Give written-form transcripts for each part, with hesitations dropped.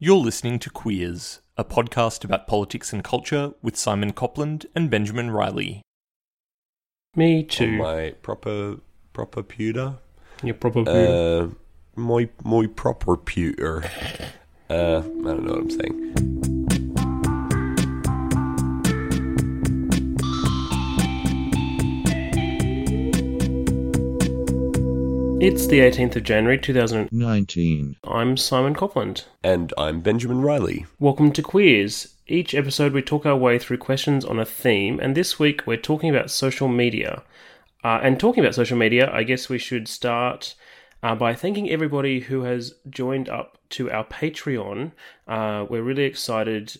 You're listening to Queers, a podcast about politics and culture with Simon Copland and Benjamin Riley. Me too. On my proper pewter. Your proper pewter. My proper pewter. I don't know what I'm saying. It's the 18th of January 2019. I'm Simon Copland. And I'm Benjamin Riley. Welcome to Queers. Each episode we talk our way through questions on a theme, and this week we're talking about social media. And talking about social media, I guess we should start by thanking everybody who has joined up to our Patreon. We're really excited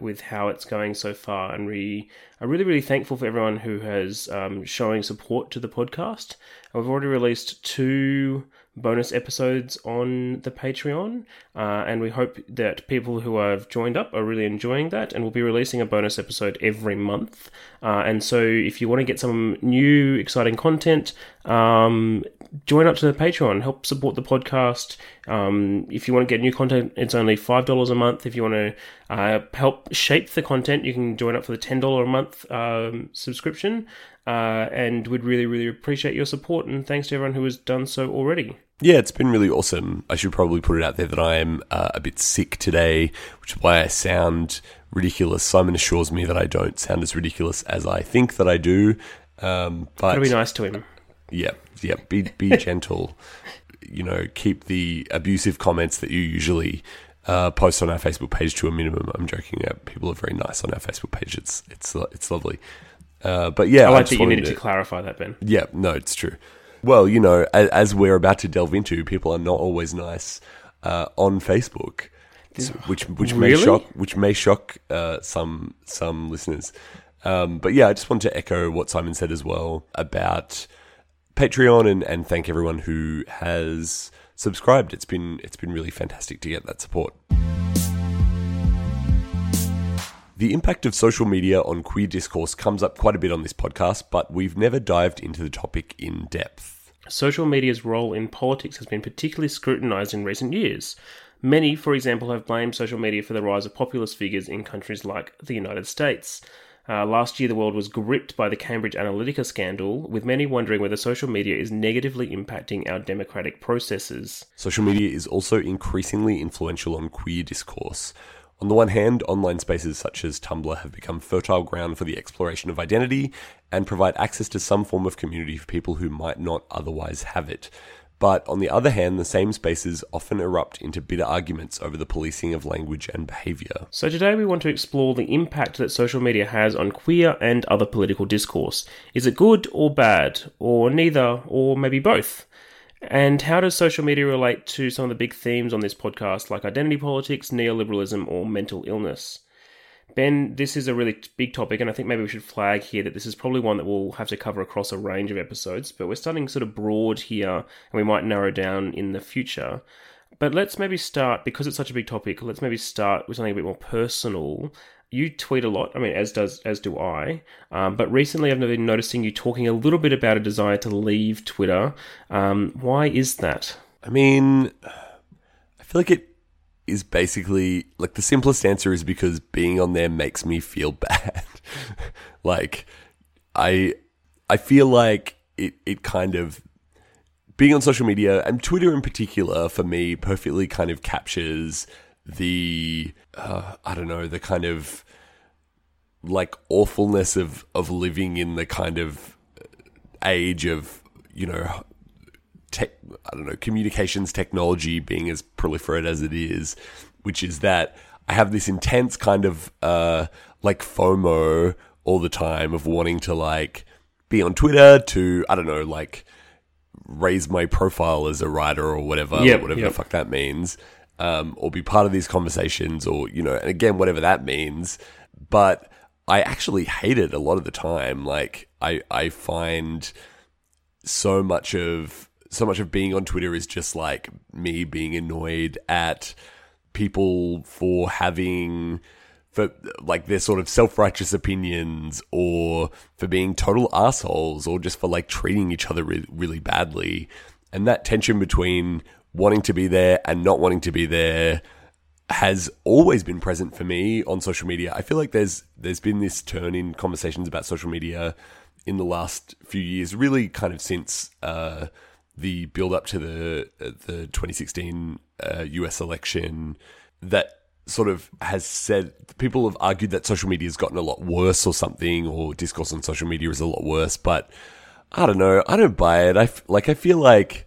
with how it's going so far, and we are really, really thankful for everyone who has showing support to the podcast. We've already released 2 bonus episodes on the Patreon, and we hope that people who have joined up are really enjoying that, and we'll be releasing a bonus episode every month. And so if you want to get some new, exciting content, join up to the Patreon, help support the podcast. If you want to get new content, it's only $5 a month. If you want to help shape the content, you can join up for the $10 a month subscription. And we'd really, really appreciate your support, and thanks to everyone who has done so already. Yeah, it's been really awesome. I should probably put it out there that I am a bit sick today, which is why I sound ridiculous. Simon assures me that I don't sound as ridiculous as I think that I do. But gotta be nice to him. Yeah. Be gentle. You know, keep the abusive comments that you usually post on our Facebook page to a minimum. I'm joking. Yeah, people are very nice on our Facebook page. It's lovely. But yeah, I think you needed to clarify that, Ben. Yeah, no, it's true. Well, you know, as we're about to delve into, people are not always nice on Facebook, which really? may shock some listeners. But yeah, I just want to echo what Simon said as well about Patreon and thank everyone who has subscribed. It's been really fantastic to get that support. The impact of social media on queer discourse comes up quite a bit on this podcast, but we've never dived into the topic in depth. Social media's role in politics has been particularly scrutinised in recent years. Many, for example, have blamed social media for the rise of populist figures in countries like the United States. Last year, the world was gripped by the Cambridge Analytica scandal, with many wondering whether social media is negatively impacting our democratic processes. Social media is also increasingly influential on queer discourse. On the one hand, online spaces such as Tumblr have become fertile ground for the exploration of identity and provide access to some form of community for people who might not otherwise have it. But on the other hand, the same spaces often erupt into bitter arguments over the policing of language and behaviour. So today we want to explore the impact that social media has on queer and other political discourse. Is it good or bad, or neither, or maybe both? And how does social media relate to some of the big themes on this podcast, like identity politics, neoliberalism, or mental illness? Ben, this is a really big topic, and I think maybe we should flag here that this is probably one that we'll have to cover across a range of episodes, but we're starting sort of broad here, and we might narrow down in the future. But let's maybe start, because it's such a big topic, let's maybe start with something a bit more personal. You tweet a lot, I mean, as do I, but recently I've been noticing you talking a little bit about a desire to leave Twitter. Why is that? I mean, I feel like it is basically, like, the simplest answer is because being on there makes me feel bad. Like, I feel like it kind of, being on social media, and Twitter in particular, for me, perfectly kind of captures the, I don't know, the kind of, like, awfulness of living in the kind of age of, you know, communications technology being as proliferate as it is, which is that I have this intense kind of, like, FOMO all the time of wanting to, like, be on Twitter to, I don't know, like, raise my profile as a writer or whatever, the fuck that means. Or be part of these conversations or, you know, and again, whatever that means. But I actually hate it a lot of the time. Like, I find so much of being on Twitter is just, like, me being annoyed at people for like their sort of self-righteous opinions or for being total assholes or just for, like, treating each other really badly. And that tension between wanting to be there and not wanting to be there has always been present for me on social media. I feel like there's been this turn in conversations about social media in the last few years, really kind of since the build-up to the 2016 US election, that sort of has said, people have argued that social media has gotten a lot worse or something, or discourse on social media is a lot worse, but I don't know. I don't buy it. I feel like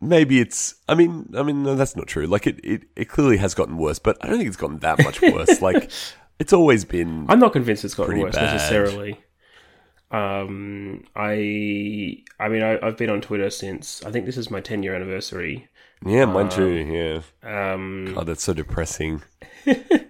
maybe it's, I mean, no, that's not true. Like it clearly has gotten worse, but I don't think it's gotten that much worse. Like it's always been, I'm not convinced it's gotten worse necessarily. I've been on Twitter since, I think this is my 10 year anniversary. Yeah, mine too. Yeah. God, that's so depressing. And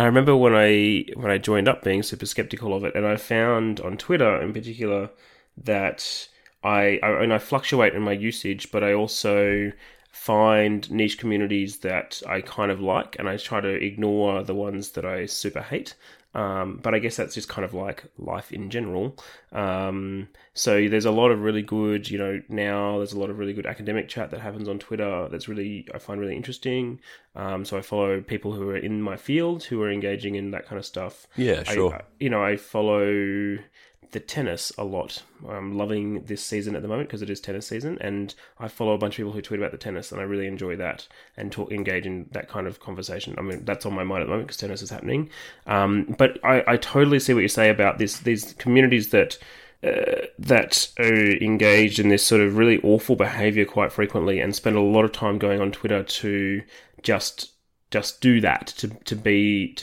I remember when I joined up being super skeptical of it, and I found on Twitter in particular that I fluctuate in my usage, but I also find niche communities that I kind of like, and I try to ignore the ones that I super hate. But I guess that's just kind of like life in general. So there's a lot of really good, now there's a lot of really good academic chat that happens on Twitter that's really, I find really interesting. So I follow people who are in my field who are engaging in that kind of stuff. Yeah, sure. I follow the tennis a lot. I'm loving this season at the moment because it is tennis season, and I follow a bunch of people who tweet about the tennis, and I really enjoy that and engage in that kind of conversation. I mean, that's on my mind at the moment because tennis is happening. But I totally see what you say about these communities that are engaged in this sort of really awful behavior quite frequently and spend a lot of time going on Twitter to just do that, to be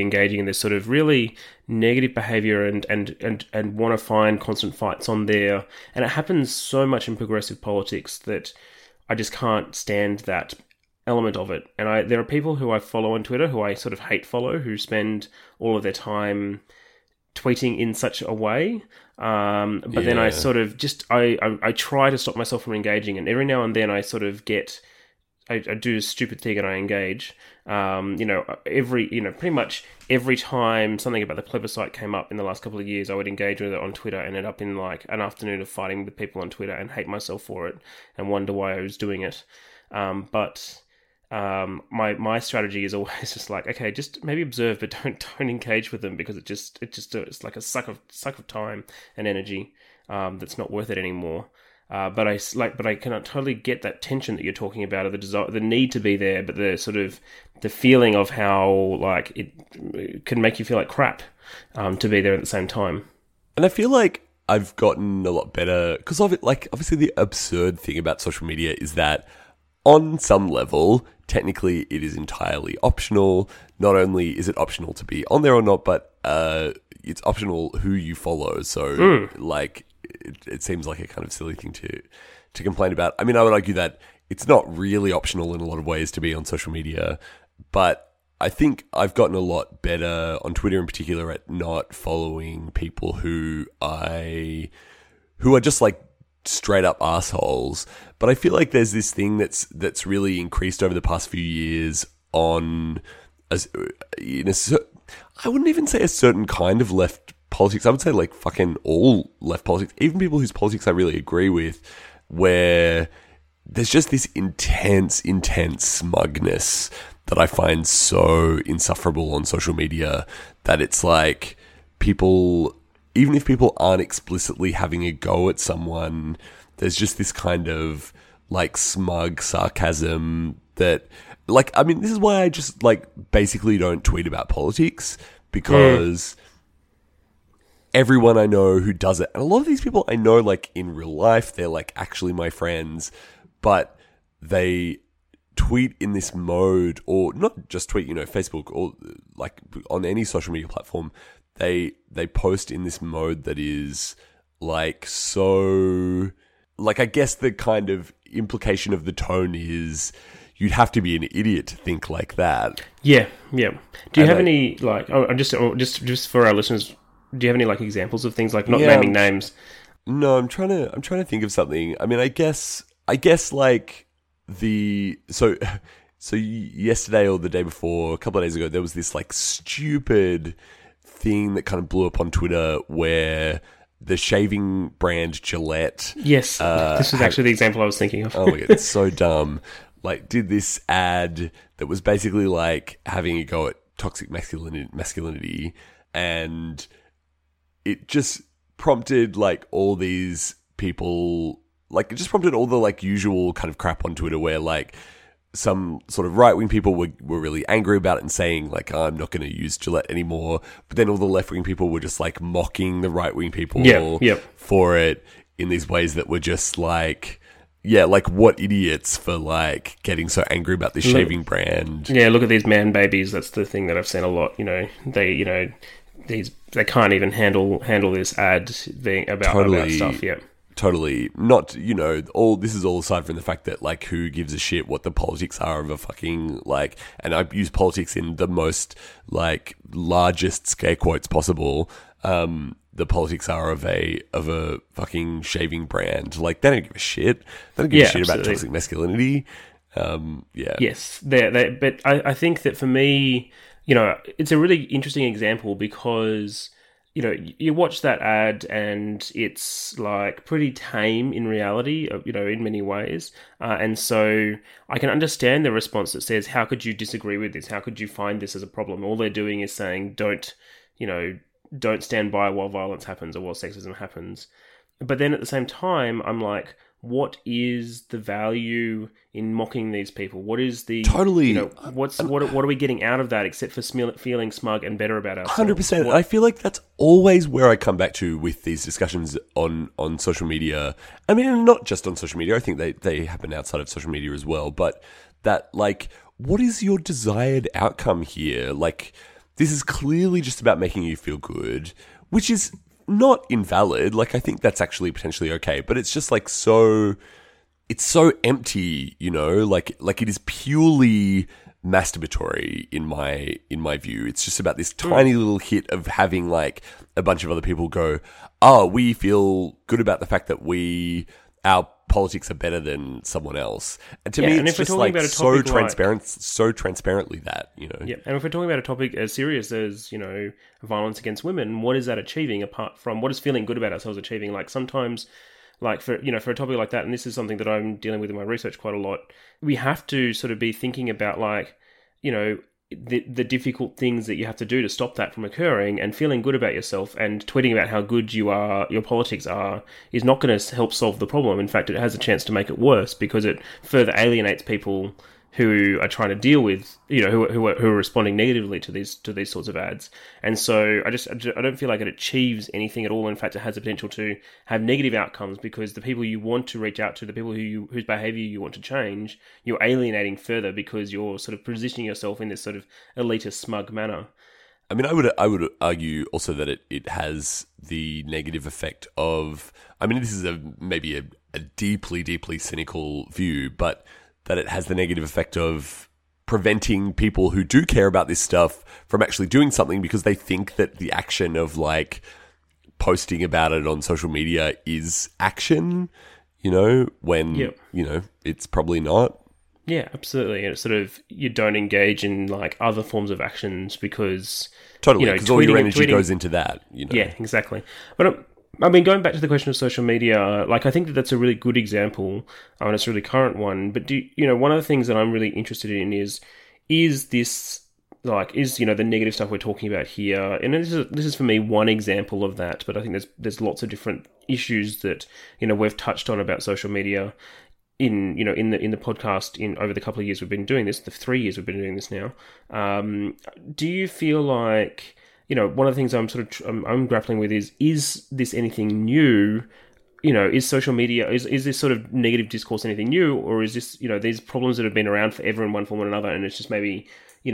engaging in this sort of really negative behavior and want to find constant fights on there. And it happens so much in progressive politics that I just can't stand that element of it. And there are people who I follow on Twitter who I sort of hate follow, who spend all of their time tweeting in such a way. Then I sort of just, I try to stop myself from engaging. And every now and then I sort of get... I do a stupid thing and I engage. Pretty much every time something about the plebiscite came up in the last couple of years, I would engage with it on Twitter and end up in like an afternoon of fighting with people on Twitter and hate myself for it and wonder why I was doing it. My strategy is always just like, okay, just maybe observe, but don't engage with them, because it's like a suck of time and energy that's not worth it anymore. But I cannot totally get that tension that you're talking about, or the desire, the need to be there, but the sort of the feeling of how like it can make you feel like crap to be there at the same time. And I feel like I've gotten a lot better because of it. Like, obviously, the absurd thing about social media is that on some level, technically, it is entirely optional. Not only is it optional to be on there or not, but it's optional who you follow. So, It seems like a kind of silly thing to complain about. I mean, I would argue that it's not really optional in a lot of ways to be on social media, but I think I've gotten a lot better on Twitter in particular at not following people who are just like straight up assholes. But I feel like there's this thing that's really increased over the past few years I wouldn't even say a certain kind of left politics. I would say like fucking all left politics, even people whose politics I really agree with, where there's just this intense smugness that I find so insufferable on social media, that it's like people, even if people aren't explicitly having a go at someone, there's just this kind of like smug sarcasm that, like, I mean, this is why I just like basically don't tweet about politics, because... Yeah. Everyone I know who does it, and a lot of these people I know, like, in real life, they're, like, actually my friends, but they tweet in this mode, or not just tweet, Facebook, or, like, on any social media platform, they post in this mode that is, like, so... Like, I guess the kind of implication of the tone is... You'd have to be an idiot to think like that. Yeah, yeah. Do you have any, like... Oh, just for our listeners... Do you have any like examples of things like naming names? No, I'm trying to think of something. I mean, I guess like so yesterday or the day before, a couple of days ago, there was this like stupid thing that kind of blew up on Twitter where the shaving brand Gillette. Yes, this is actually the example I was thinking of. Oh my god, it's so dumb. like did this ad that was basically like having a go at toxic masculinity, and it just prompted like all these people, like it just prompted all the like usual kind of crap on Twitter where like some sort of right-wing people were really angry about it and saying like, oh, I'm not going to use Gillette anymore. But then all the left-wing people were just like mocking the right-wing people for it in these ways that were just like, yeah, like what idiots for like getting so angry about this shaving brand. Yeah, look at these man babies. That's the thing that I've seen a lot. You know, they can't even handle this ad thing about stuff. Yeah. Totally not, you know, all this is all aside from the fact that, like, who gives a shit what the politics are of a fucking, like, and I use politics in the most, like, largest scare quotes possible. The politics are of a fucking shaving brand. Like, they don't give a shit. They don't give a shit about toxic masculinity. Yes. But I think that for me, you know, it's a really interesting example because, you know, you watch that ad and it's like pretty tame in reality, you know, in many ways. And so I can understand the response that says, how could you disagree with this? How could you find this as a problem? All they're doing is saying, don't stand by while violence happens or while sexism happens. But then at the same time, I'm like, what is the value in mocking these people? What is the... Totally. You know, what are we getting out of that except for feeling smug and better about ourselves? 100%. I feel like that's always where I come back to with these discussions on social media. I mean, not just on social media. I think they happen outside of social media as well. But that, like, what is your desired outcome here? Like, this is clearly just about making you feel good, which is... not invalid, like I think that's actually potentially okay, but it's just like it's so empty, you know, like it is purely masturbatory in my view. It's just about this tiny little hit of having like a bunch of other people go, oh, we feel good about the fact that our politics are better than someone else. And to me, it's just like so transparent, so transparently that, you know. Yeah, and if we're talking about a topic as serious as, you know, violence against women, what is that achieving apart from what is feeling good about ourselves achieving? Like sometimes, like for a topic like that, and this is something that I'm dealing with in my research quite a lot, we have to sort of be thinking about like, you know, the difficult things that you have to do to stop that from occurring, and feeling good about yourself and tweeting about how good you are, your politics are, is not going to help solve the problem. In fact, it has a chance to make it worse because it further alienates people who are trying to deal with, you know, who are responding negatively to these sorts of ads. And so I don't feel like it achieves anything at all. In fact, it has the potential to have negative outcomes because the people you want to reach out to, the people whose behavior you want to change, you're alienating further because you're sort of positioning yourself in this sort of elitist, smug manner. I mean, I would argue also that it has the negative effect of, I mean, this is maybe a deeply, deeply cynical view, but that it has the negative effect of preventing people who do care about this stuff from actually doing something because they think that the action of, like, posting about it on social media is action, you know, when, you know, it's probably not. Yeah, absolutely. And it's sort of, you don't engage in, like, other forms of actions because... Totally, because all your energy goes into that, you know. Yeah, exactly. But... I mean, going back to the question of social media, like I think that that's a really good example, and it's a really current one. But one of the things that I'm really interested in is this like the negative stuff we're talking about here, and this is for me one example of that. But I think there's lots of different issues that we've touched on about social media in the podcast over the couple of years we've been doing this, the 3 years we've been doing this now. Do you feel like one of the things I'm sort of I'm grappling with is this anything new? You know, is social media, is this sort of negative discourse anything new, or is this, these problems that have been around forever in one form or another, and it's just maybe, you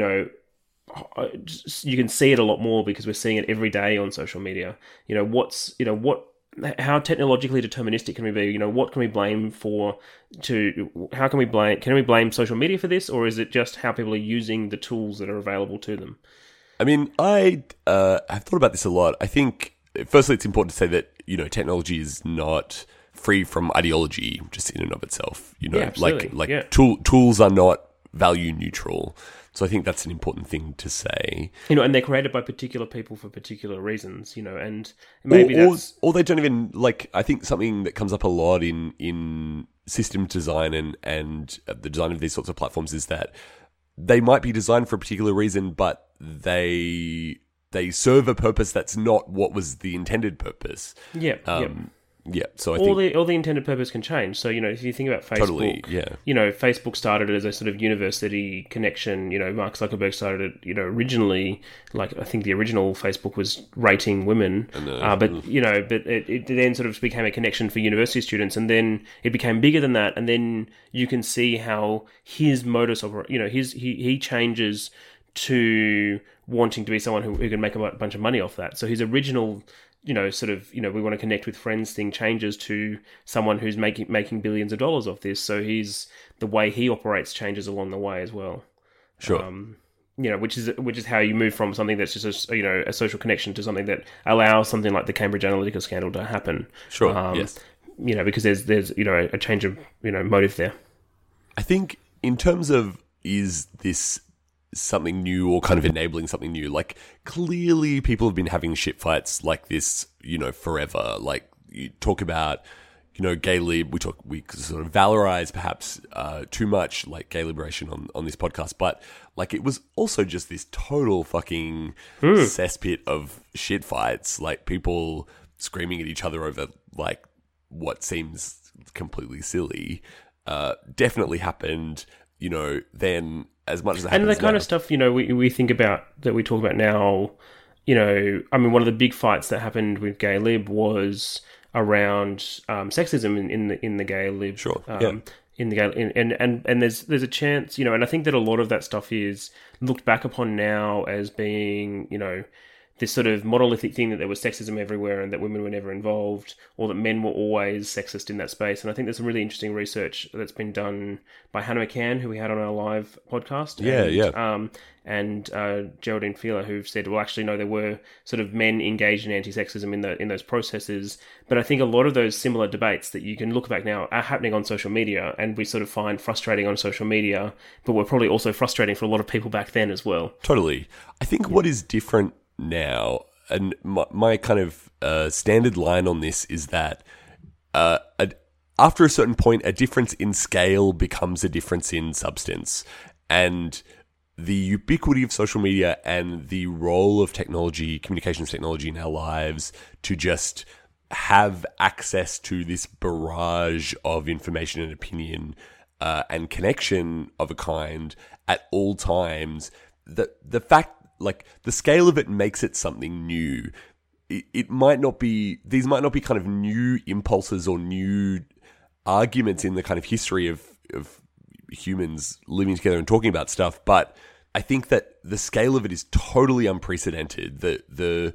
can see it a lot more because we're seeing it every day on social media. You know, how technologically deterministic can we be? What can we blame for? Can we blame social media for this, or is it just how people are using the tools that are available to them? I mean, I have thought about this a lot. I think, firstly, it's important to say that, technology is not free from ideology just in and of itself. Tools are not value neutral. So I think that's an important thing to say. And they're created by particular people for particular reasons, and maybe or they don't even, like, I think something that comes up a lot in system design and the design of these sorts of platforms is that they might be designed for a particular reason, but they serve a purpose that's not what was the intended purpose. Yeah, so I think all the intended purpose can change. So, you know, if you think about Facebook, you know, Facebook started as a sort of university connection. You know, Mark Zuckerberg started it, you know, originally, like, I think the original Facebook was rating women. But, you know, but it then sort of became a connection for university students, and then it became bigger than that. And then you can see how his modus operandi, you know, he changes to wanting to be someone who can make a bunch of money off that. So his original, you know, sort of, you know, we want to connect with friends thing changes to someone who's making billions of dollars off this. So the way he operates changes along the way as well. Sure. You know, which is how you move from something that's just a social connection to something that allows something like the Cambridge Analytica scandal to happen. Sure. Yes. You know, because there's you know, a change of, you know, motive there. I think in terms of, is this something new or kind of enabling something new? Like, clearly people have been having shit fights like this, you know, forever. Like, you talk about, you know, gay lib, we sort of valorize perhaps too much, like, gay liberation on this podcast, but like, it was also just this total fucking cesspit of shit fights, like people screaming at each other over like what seems completely silly. Definitely happened, you know, then as much as that. And the kind of stuff, you know, we think about, that we talk about now, you know, I mean, one of the big fights that happened with gay lib was around sexism in the gay lib. Sure. In the gay, and there's a chance, you know, and I think that a lot of that stuff is looked back upon now as being, you know, this sort of monolithic thing that there was sexism everywhere and that women were never involved, or that men were always sexist in that space. And I think there's some really interesting research that's been done by Hannah McCann, who we had on our live podcast. And Geraldine Fieler, who've said, well, actually, no, there were sort of men engaged in anti-sexism in those processes. But I think a lot of those similar debates that you can look back now are happening on social media, and we sort of find frustrating on social media, but were probably also frustrating for a lot of people back then as well. Totally. I think what is different now, and my kind of standard line on this is that after a certain point, a difference in scale becomes a difference in substance. And the ubiquity of social media and the role of technology, communications technology in our lives, to just have access to this barrage of information and opinion and connection of a kind at all times, the fact, like, the scale of it makes it something new. It might not be... These might not be kind of new impulses or new arguments in the kind of history of humans living together and talking about stuff, but I think that the scale of it is totally unprecedented. The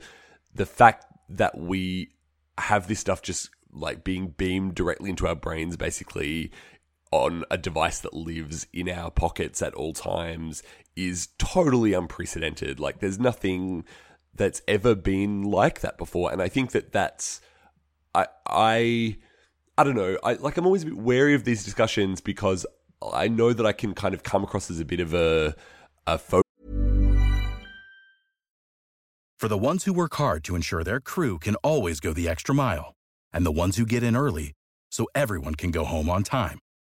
fact that we have this stuff just, like, being beamed directly into our brains, basically, on a device that lives in our pockets at all times is totally unprecedented. Like, there's nothing that's ever been like that before. And I think that that's... I don't know. I'm always a bit wary of these discussions because I know that I can kind of come across as a bit of a For the ones who work hard to ensure their crew can always go the extra mile, and the ones who get in early so everyone can go home on time,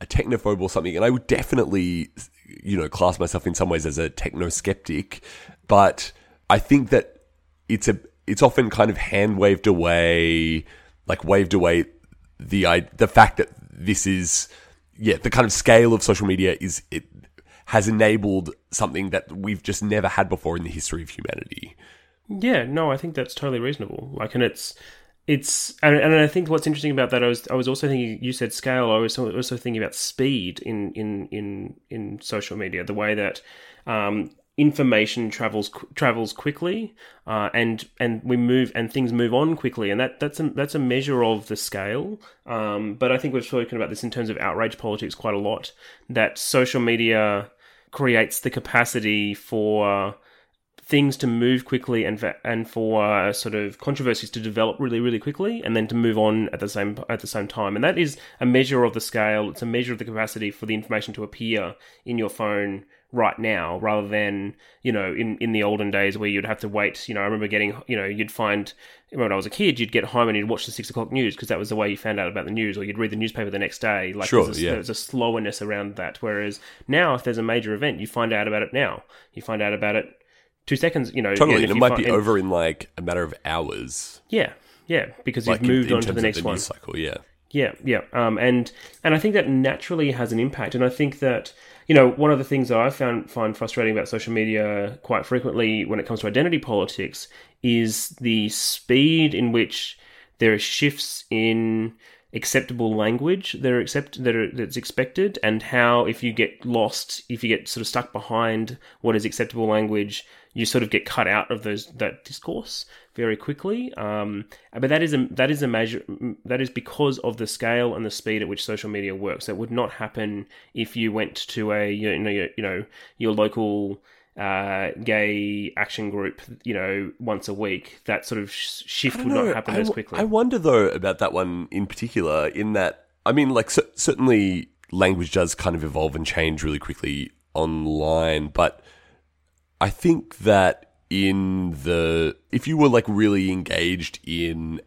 a technophobe or something, and I would definitely... you know, class myself in some ways as a techno-skeptic, but I think that it's often kind of waved away the fact that this is, the kind of scale of social media is, it has enabled something that we've just never had before in the history of humanity. Yeah, no, I think that's totally reasonable. Like, and it's I think what's interesting about that, I was also thinking, you said scale, I was also thinking about speed in social media, the way that information travels quickly, and we move and things move on quickly, and that's a measure of the scale. But I think we've spoken about this in terms of outrage politics quite a lot, that social media creates the capacity for things to move quickly and for sort of controversies to develop really, really quickly and then to move on at the same time. And that is a measure of the scale. It's a measure of the capacity for the information to appear in your phone right now, rather than, you know, in the olden days where you'd have to wait. You know, I remember getting, you know, you'd find, when I was a kid, you'd get home and you'd watch the 6 o'clock news because that was the way you found out about the news, or you'd read the newspaper the next day. Like, sure, there's a slowness around that. Whereas now, if there's a major event, you find out about it now. You find out about it 2 seconds, you know. Totally, and it might be over in like a matter of hours. Yeah, because you've moved on to the next one. Cycle, yeah. And I think that naturally has an impact. And I think that, you know, one of the things that I find frustrating about social media quite frequently when it comes to identity politics is the speed in which there are shifts in acceptable language that's expected, and how if you get sort of stuck behind what is acceptable language, you sort of get cut out of that discourse very quickly. But that is a measure that is because of the scale and the speed at which social media works. That would not happen if you went to your local gay action group, you know, once a week. That sort of shift would not happen as quickly. I wonder though about that one in particular, in that, I mean, like, certainly language does kind of evolve and change really quickly online, but I think that if you were like really engaged in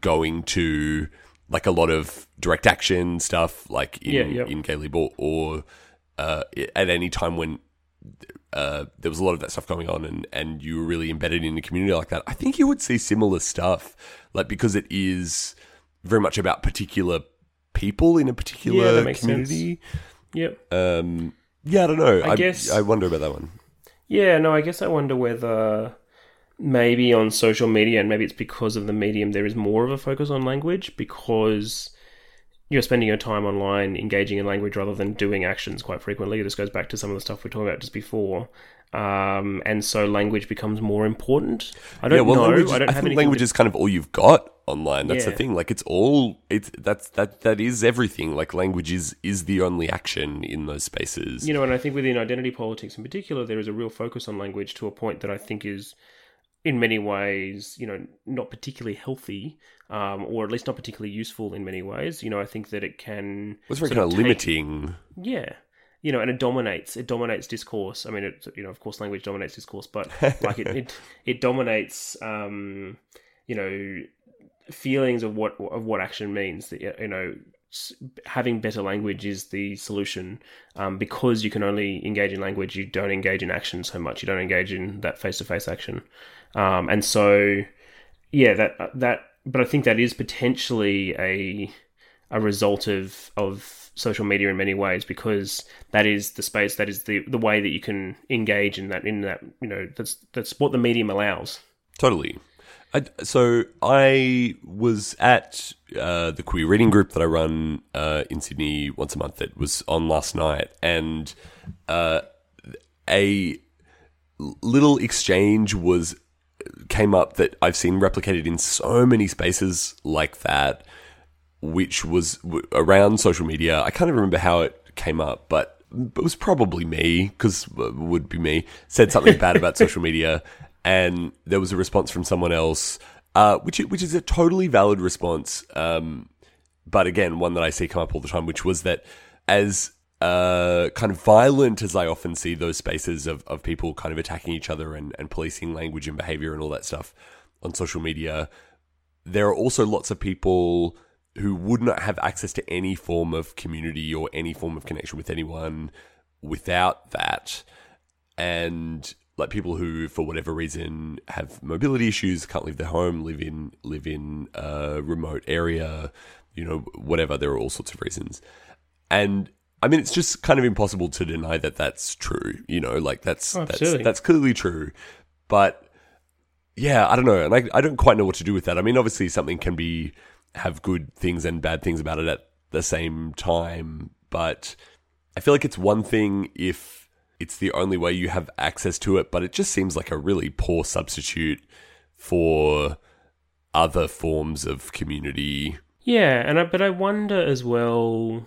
going to like a lot of direct action stuff, like in Gay Lib or at any time when there was a lot of that stuff going on and you were really embedded in a community like that, I think you would see similar stuff, like, because it is very much about particular people in a particular community. Sense. Yep. I don't know. I guess I wonder about that one. Yeah, no, I guess I wonder whether maybe on social media, and maybe it's because of the medium, there is more of a focus on language because you're spending your time online engaging in language rather than doing actions quite frequently. This goes back to some of the stuff we were talking about just before. And so language becomes more important. I don't know. I think language is kind of all you've got online. That's the thing. Like, that is everything. Like, language is the only action in those spaces. You know, and I think within identity politics in particular, there is a real focus on language to a point that I think is, in many ways, you know, not particularly healthy, or at least not particularly useful in many ways. You know, I think that it can... It's very kind of limiting. Yeah. You know, and it dominates discourse. I mean, of course language dominates discourse, but like it dominates, you know, feelings of what action means. You know, having better language is the solution, because you can only engage in language. You don't engage in action so much. You don't engage in that face-to-face action. And so, yeah, but I think that is potentially a result of social media in many ways, because that is the space, that is the way that you can engage in that, you know, that's what the medium allows. Totally. I was at the queer reading group that I run in Sydney once a month that was on last night, and a little exchange came up that I've seen replicated in so many spaces like that, which was around social media. I can't even remember how it came up, but it was probably me, because it would be me, said something bad about social media. And there was a response from someone else, which is a totally valid response, but again, one that I see come up all the time, which was that as kind of violent as I often see those spaces of people kind of attacking each other and policing language and behavior and all that stuff on social media, there are also lots of people who would not have access to any form of community or any form of connection with anyone without that. And... like people who, for whatever reason, have mobility issues, can't leave their home, live in a remote area, you know, whatever. There are all sorts of reasons. And, I mean, it's just kind of impossible to deny that that's true, you know, like that's clearly true. But, yeah, I don't know. And I don't quite know what to do with that. I mean, obviously something can have good things and bad things about it at the same time, but I feel like it's one thing if it's the only way you have access to it, but it just seems like a really poor substitute for other forms of community. Yeah, but I wonder as well,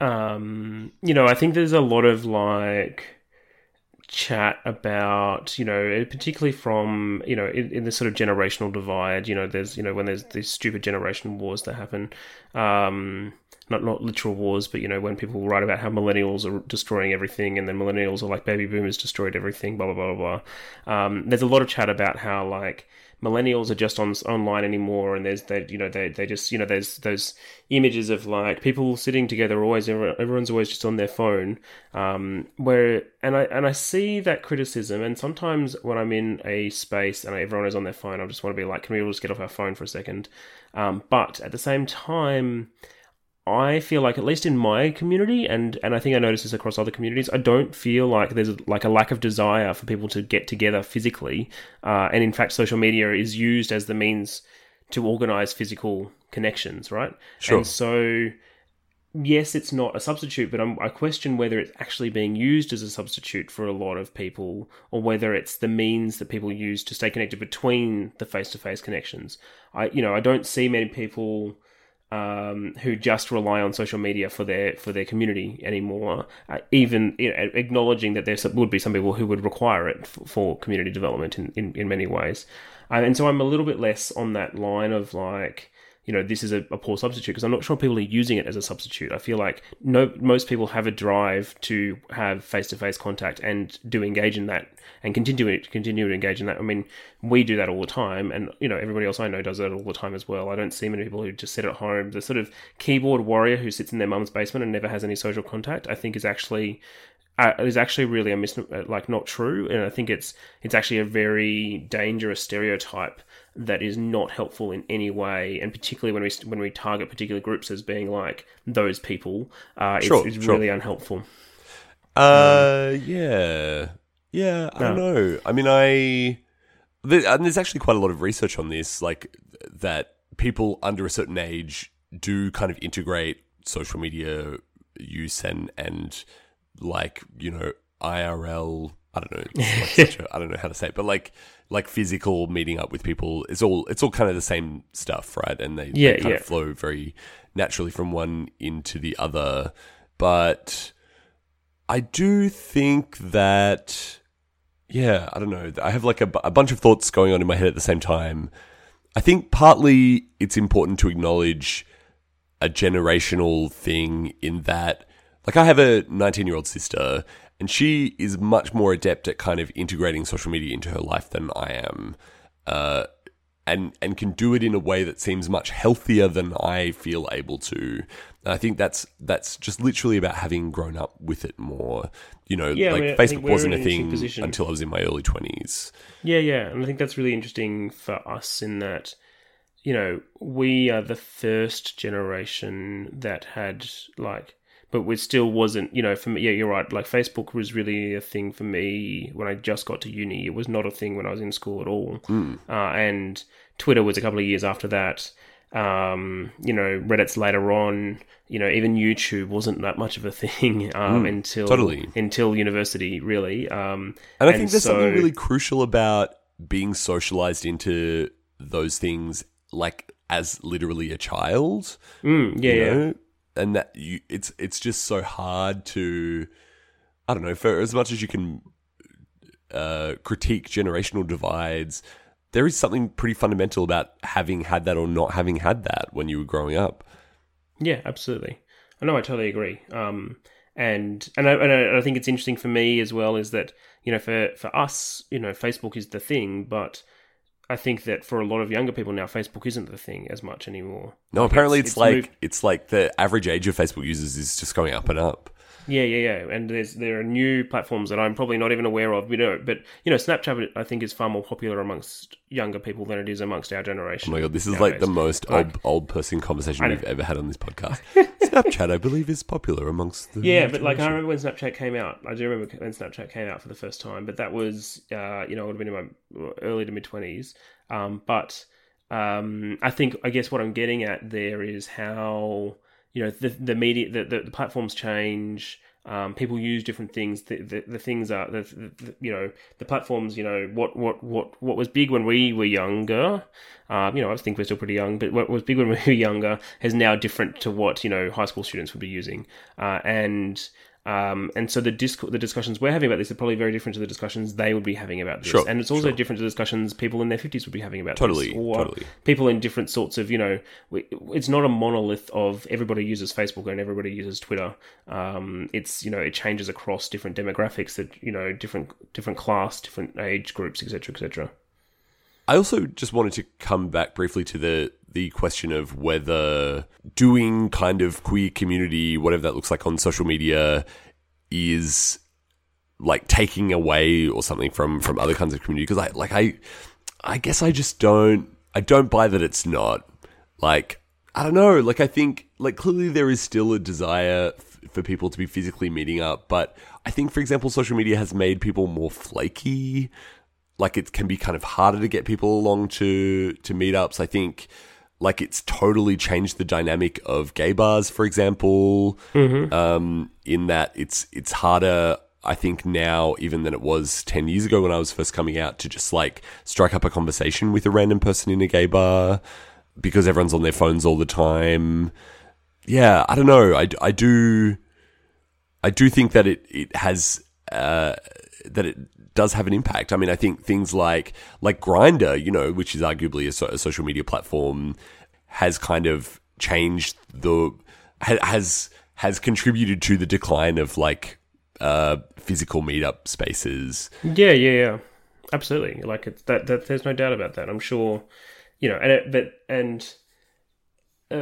you know, I think there's a lot of like chat about, you know, particularly from, you know, in this sort of generational divide, you know, there's, you know, when there's these stupid generation wars that happen, not literal wars, but, you know, when people write about how millennials are destroying everything and then millennials are like baby boomers destroyed everything, blah, blah, blah, blah, blah. There's a lot of chat about how like millennials are just online anymore, and there's that, you know, they just, you know, there's those images of like people sitting together, always everyone's always just on their phone, where and I see that criticism, and sometimes when I'm in a space and everyone is on their phone, I just want to be like, can we all just get off our phone for a second? But at the same time, I feel like, at least in my community, and I think I notice this across other communities, I don't feel like there's like a lack of desire for people to get together physically. And in fact, social media is used as the means to organize physical connections, right? Sure. And so, yes, it's not a substitute, but I question whether it's actually being used as a substitute for a lot of people, or whether it's the means that people use to stay connected between the face-to-face connections. I don't see many people who just rely on social media for their community anymore, even, you know, acknowledging that there would be some people who would require it for community development in many ways. And so I'm a little bit less on that line of like, you know, this is a poor substitute, because I'm not sure people are using it as a substitute. I feel like most people have a drive to have face-to-face contact and do engage in that and continue to engage in that. I mean, we do that all the time, and, you know, everybody else I know does that all the time as well. I don't see many people who just sit at home. The sort of keyboard warrior who sits in their mum's basement and never has any social contact, I think, is actually really not true, and I think it's actually a very dangerous stereotype that is not helpful in any way, and particularly when we target particular groups as being like those people, it's really unhelpful. I don't know. I mean, there's actually quite a lot of research on this, like that people under a certain age do kind of integrate social media use and like, you know, IRL, I don't know, it's like I don't know how to say it, but like physical meeting up with people, it's all kind of the same stuff, right? And they kind of flow very naturally from one into the other. But I do think that, I don't know, I have like a bunch of thoughts going on in my head at the same time. I think partly it's important to acknowledge a generational thing in that, like, I have a 19-year-old sister, and she is much more adept at kind of integrating social media into her life than I am, and can do it in a way that seems much healthier than I feel able to. And I think that's just literally about having grown up with it more. You know, Facebook wasn't a thing until I was in my early 20s. Yeah, and I think that's really interesting for us in that, you know, we are the first generation that had, like... But it still wasn't, you know, for me, yeah, you're right. Like, Facebook was really a thing for me when I just got to uni. It was not a thing when I was in school at all. And Twitter was a couple of years after that. You know, Reddit's later on. You know, even YouTube wasn't that much of a thing until university, really. And I think there's something really crucial about being socialized into those things, like, as literally a child. Yeah. And that it's just so hard to, I don't know, for as much as you can critique generational divides, there is something pretty fundamental about having had that or not having had that when you were growing up. Yeah, absolutely. No, I totally agree. And I think it's interesting for me as well is that, you know, for us, you know, Facebook is the thing, but I think that for a lot of younger people now, Facebook isn't the thing as much anymore. No, like, apparently it's like the average age of Facebook users is just going up and up. Yeah. And there are new platforms that I'm probably not even aware of. But Snapchat, I think, is far more popular amongst younger people than it is amongst our generation. Oh my God, this is nowadays. Like the most old person conversation we've ever had on this podcast. Snapchat, I believe, is popular amongst the... Yeah, but like, I remember when Snapchat came out. I do remember when Snapchat came out for the first time, but that was, it would have been in my early to mid-20s. I think, I guess what I'm getting at there is how, you know, the media, the platforms change, People use different things. The things are, the you know, the platforms, you know, what was big when we were younger, you know, I think we're still pretty young, but what was big when we were younger is now different to what, you know, high school students would be using. And so the discussions we're having about this are probably very different to the discussions they would be having about this. Sure, and it's also different to the discussions people in their 50s would be having about this. Totally. People in different sorts of, you know, it's not a monolith of everybody uses Facebook and everybody uses Twitter. It's, you know, it changes across different demographics, that, you know, different class, different age groups, et cetera, et cetera. I also just wanted to come back briefly to the question of whether doing kind of queer community, whatever that looks like on social media, is like taking away or something from other kinds of community. Because I guess I don't buy that it's not. Like, I don't know. Like, I think, like, clearly there is still a desire for people to be physically meeting up, but I think, for example, social media has made people more flaky. Like, it can be kind of harder to get people along to meetups. I think, like, it's totally changed the dynamic of gay bars, for example, mm-hmm. In that it's harder, I think, now even than it was 10 years ago when I was first coming out, to just, like, strike up a conversation with a random person in a gay bar because everyone's on their phones all the time. Yeah, I don't know. I do think that it has... that it does have an impact. I mean, I think things like Grindr, you know, which is arguably a social media platform, has kind of changed has contributed to the decline of, like, physical meetup spaces. Yeah, absolutely. Like, it's that there's no doubt about that. I'm sure, you know, I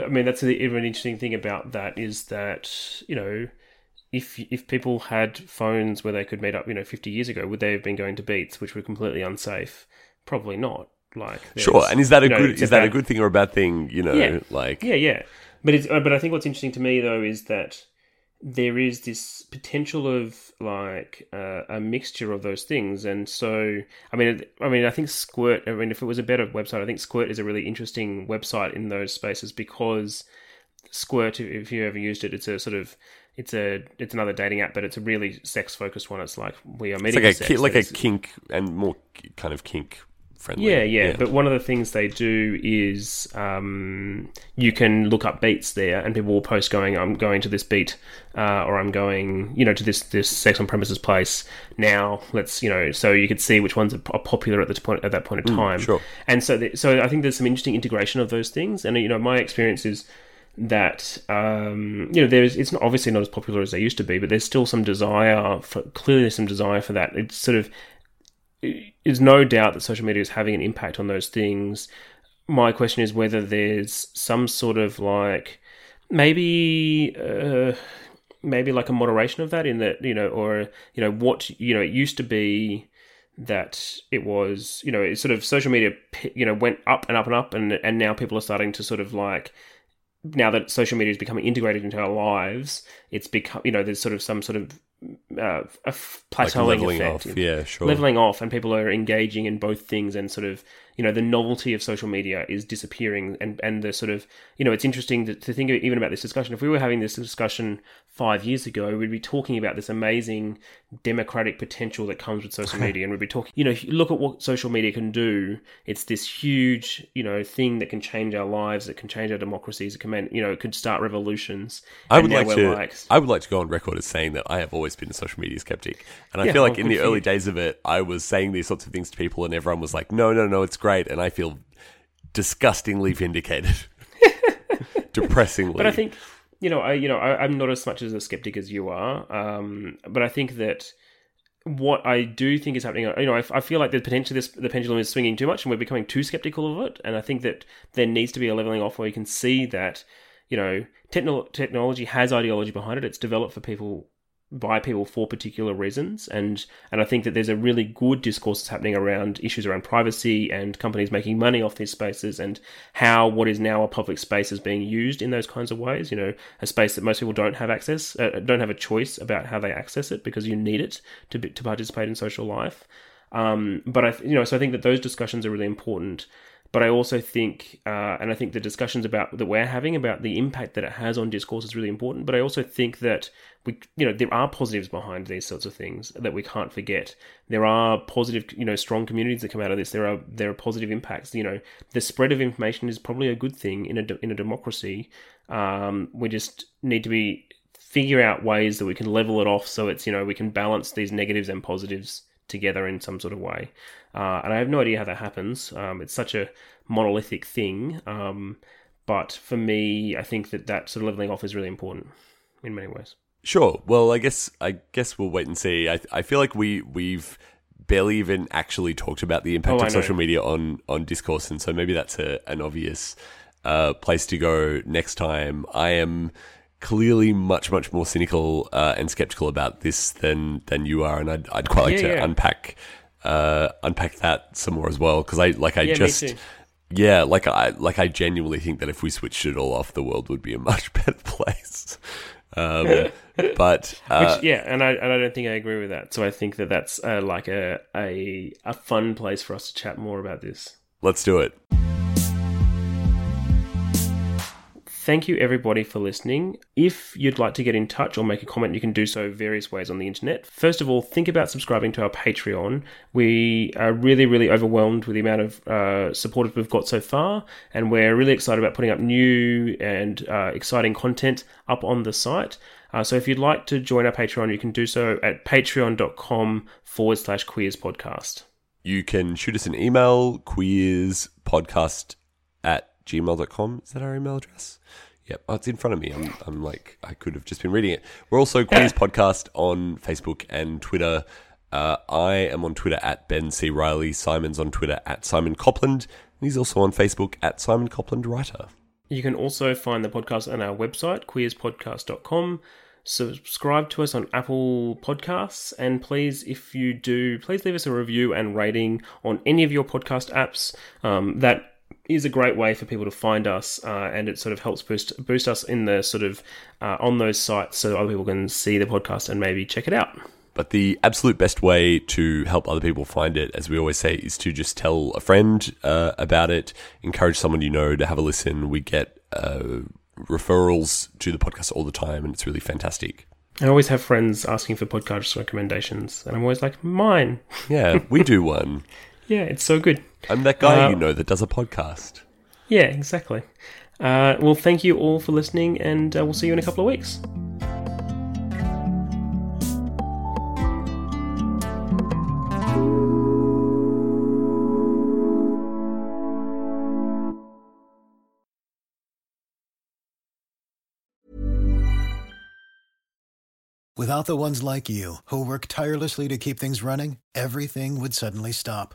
mean, that's the even interesting thing about that is that, you know, If people had phones where they could meet up, you know, 50 years ago, would they have been going to beats, which were completely unsafe? Probably not. Like, sure. And is that a good thing or a bad thing? You know, yeah. Like, yeah. But I think what's interesting to me though is that there is this potential of, like, a mixture of those things. And so, I mean, I think Squirt. I mean, if it was a better website, I think Squirt is a really interesting website in those spaces, because Squirt, if you ever used it, it's a sort of it's another dating app, but it's a really sex-focused one. It's like, we are meeting. It's like a kink, and more kind of kink-friendly. Yeah. But one of the things they do is you can look up beats there, and people will post going, I'm going to this beat, or I'm going, you know, to this sex-on-premises place now. Let's, you know, so you could see which ones are popular at that point in time. Sure. And so I think there's some interesting integration of those things. And, you know, my experience is that, you know, it's obviously not as popular as they used to be, but there's still some desire for, clearly some desire for that. It's sort of, there's no doubt that social media is having an impact on those things. My question is whether there's some sort of, like, maybe like a moderation of that, in that, you know, or, you know, what, you know, it used to be that it was, you know, it's sort of social media, you know, went up and up and up, and now people are starting to sort of, like, now that social media is becoming integrated into our lives, it's become, you know, there's sort of some sort of a plateauing, like, effect. Leveling off, and people are engaging in both things, and sort of, you know, the novelty of social media is disappearing, and the sort of, you know, it's interesting to think even about this discussion. If we were having this discussion 5 years ago, we'd be talking about this amazing democratic potential that comes with social media, and we'd be talking, you know, look at what social media can do. It's this huge, you know, thing that can change our lives, it can change our democracies, it can, you know, it could start revolutions. I would like to go on record as saying that I have always been a social media skeptic, and I feel like in the early days of it, I was saying these sorts of things to people, and everyone was like, no, it's great, and I feel disgustingly vindicated, depressingly. But I think, you know, I'm not as much as a skeptic as you are, but I think that what I do think is happening, you know, I feel like the pendulum is swinging too much, and we're becoming too skeptical of it, and I think that there needs to be a leveling off where you can see that, you know, technology has ideology behind it. It's developed for people, by people, for particular reasons, and I think that there's a really good discourse that's happening around issues around privacy, and companies making money off these spaces, and how what is now a public space is being used in those kinds of ways. You know, a space that most people don't have a choice about how they access it, because you need it to participate in social life. But I think that those discussions are really important But I also think, and I think the discussions about that we're having about the impact that it has on discourse is really important. But I also think that we, you know, there are positives behind these sorts of things that we can't forget. There are positive, you know, strong communities that come out of this. There are positive impacts. You know, the spread of information is probably a good thing in a democracy. We just need to figure out ways that we can level it off so it's, you know, we can balance these negatives and positives together in some sort of way. And I have no idea how that happens. It's such a monolithic thing. But for me, I think that sort of leveling off is really important in many ways. Sure. Well, I guess we'll wait and see. I feel like we've barely even actually talked about the impact of social media on discourse. And so maybe that's an obvious place to go next time. I am clearly much, much more cynical and skeptical about this than you are. And I'd quite like to unpack that some more as well. Because I genuinely think that if we switched it all off, the world would be a much better place. But and I don't think I agree with that. So I think that's like a fun place for us to chat more about this. Let's do it. Thank you, everybody, for listening. If you'd like to get in touch or make a comment, you can do so various ways on the internet. First of all, think about subscribing to our Patreon. We are really, really overwhelmed with the amount of support we've got so far, and we're really excited about putting up new and exciting content up on the site. So if you'd like to join our Patreon, you can do so at patreon.com/queerspodcast. You can shoot us an email, queerspodcast@gmail.com. Is that our email address? Yep. Oh, it's in front of me. I'm like, I could have just been reading it. We're also Queers Podcast on Facebook and Twitter. I am on Twitter at Ben C. Riley. Simon's on Twitter at Simon Copland. And he's also on Facebook at Simon Copland Writer. You can also find the podcast on our website, queerspodcast.com. Subscribe to us on Apple Podcasts, and please, if you do, please leave us a review and rating on any of your podcast apps. That is a great way for people to find us, and it sort of helps boost us in the sort of on those sites so other people can see the podcast and maybe check it out. But the absolute best way to help other people find it, as we always say, is to just tell a friend about it, encourage someone you know to have a listen. We get referrals to the podcast all the time, and it's really fantastic. I always have friends asking for podcast recommendations, and I'm always like, mine. Yeah, we do one. Yeah, it's so good. I'm that guy that does a podcast. Yeah, exactly. Well, thank you all for listening, and we'll see you in a couple of weeks. Without the ones like you, who work tirelessly to keep things running, everything would suddenly stop.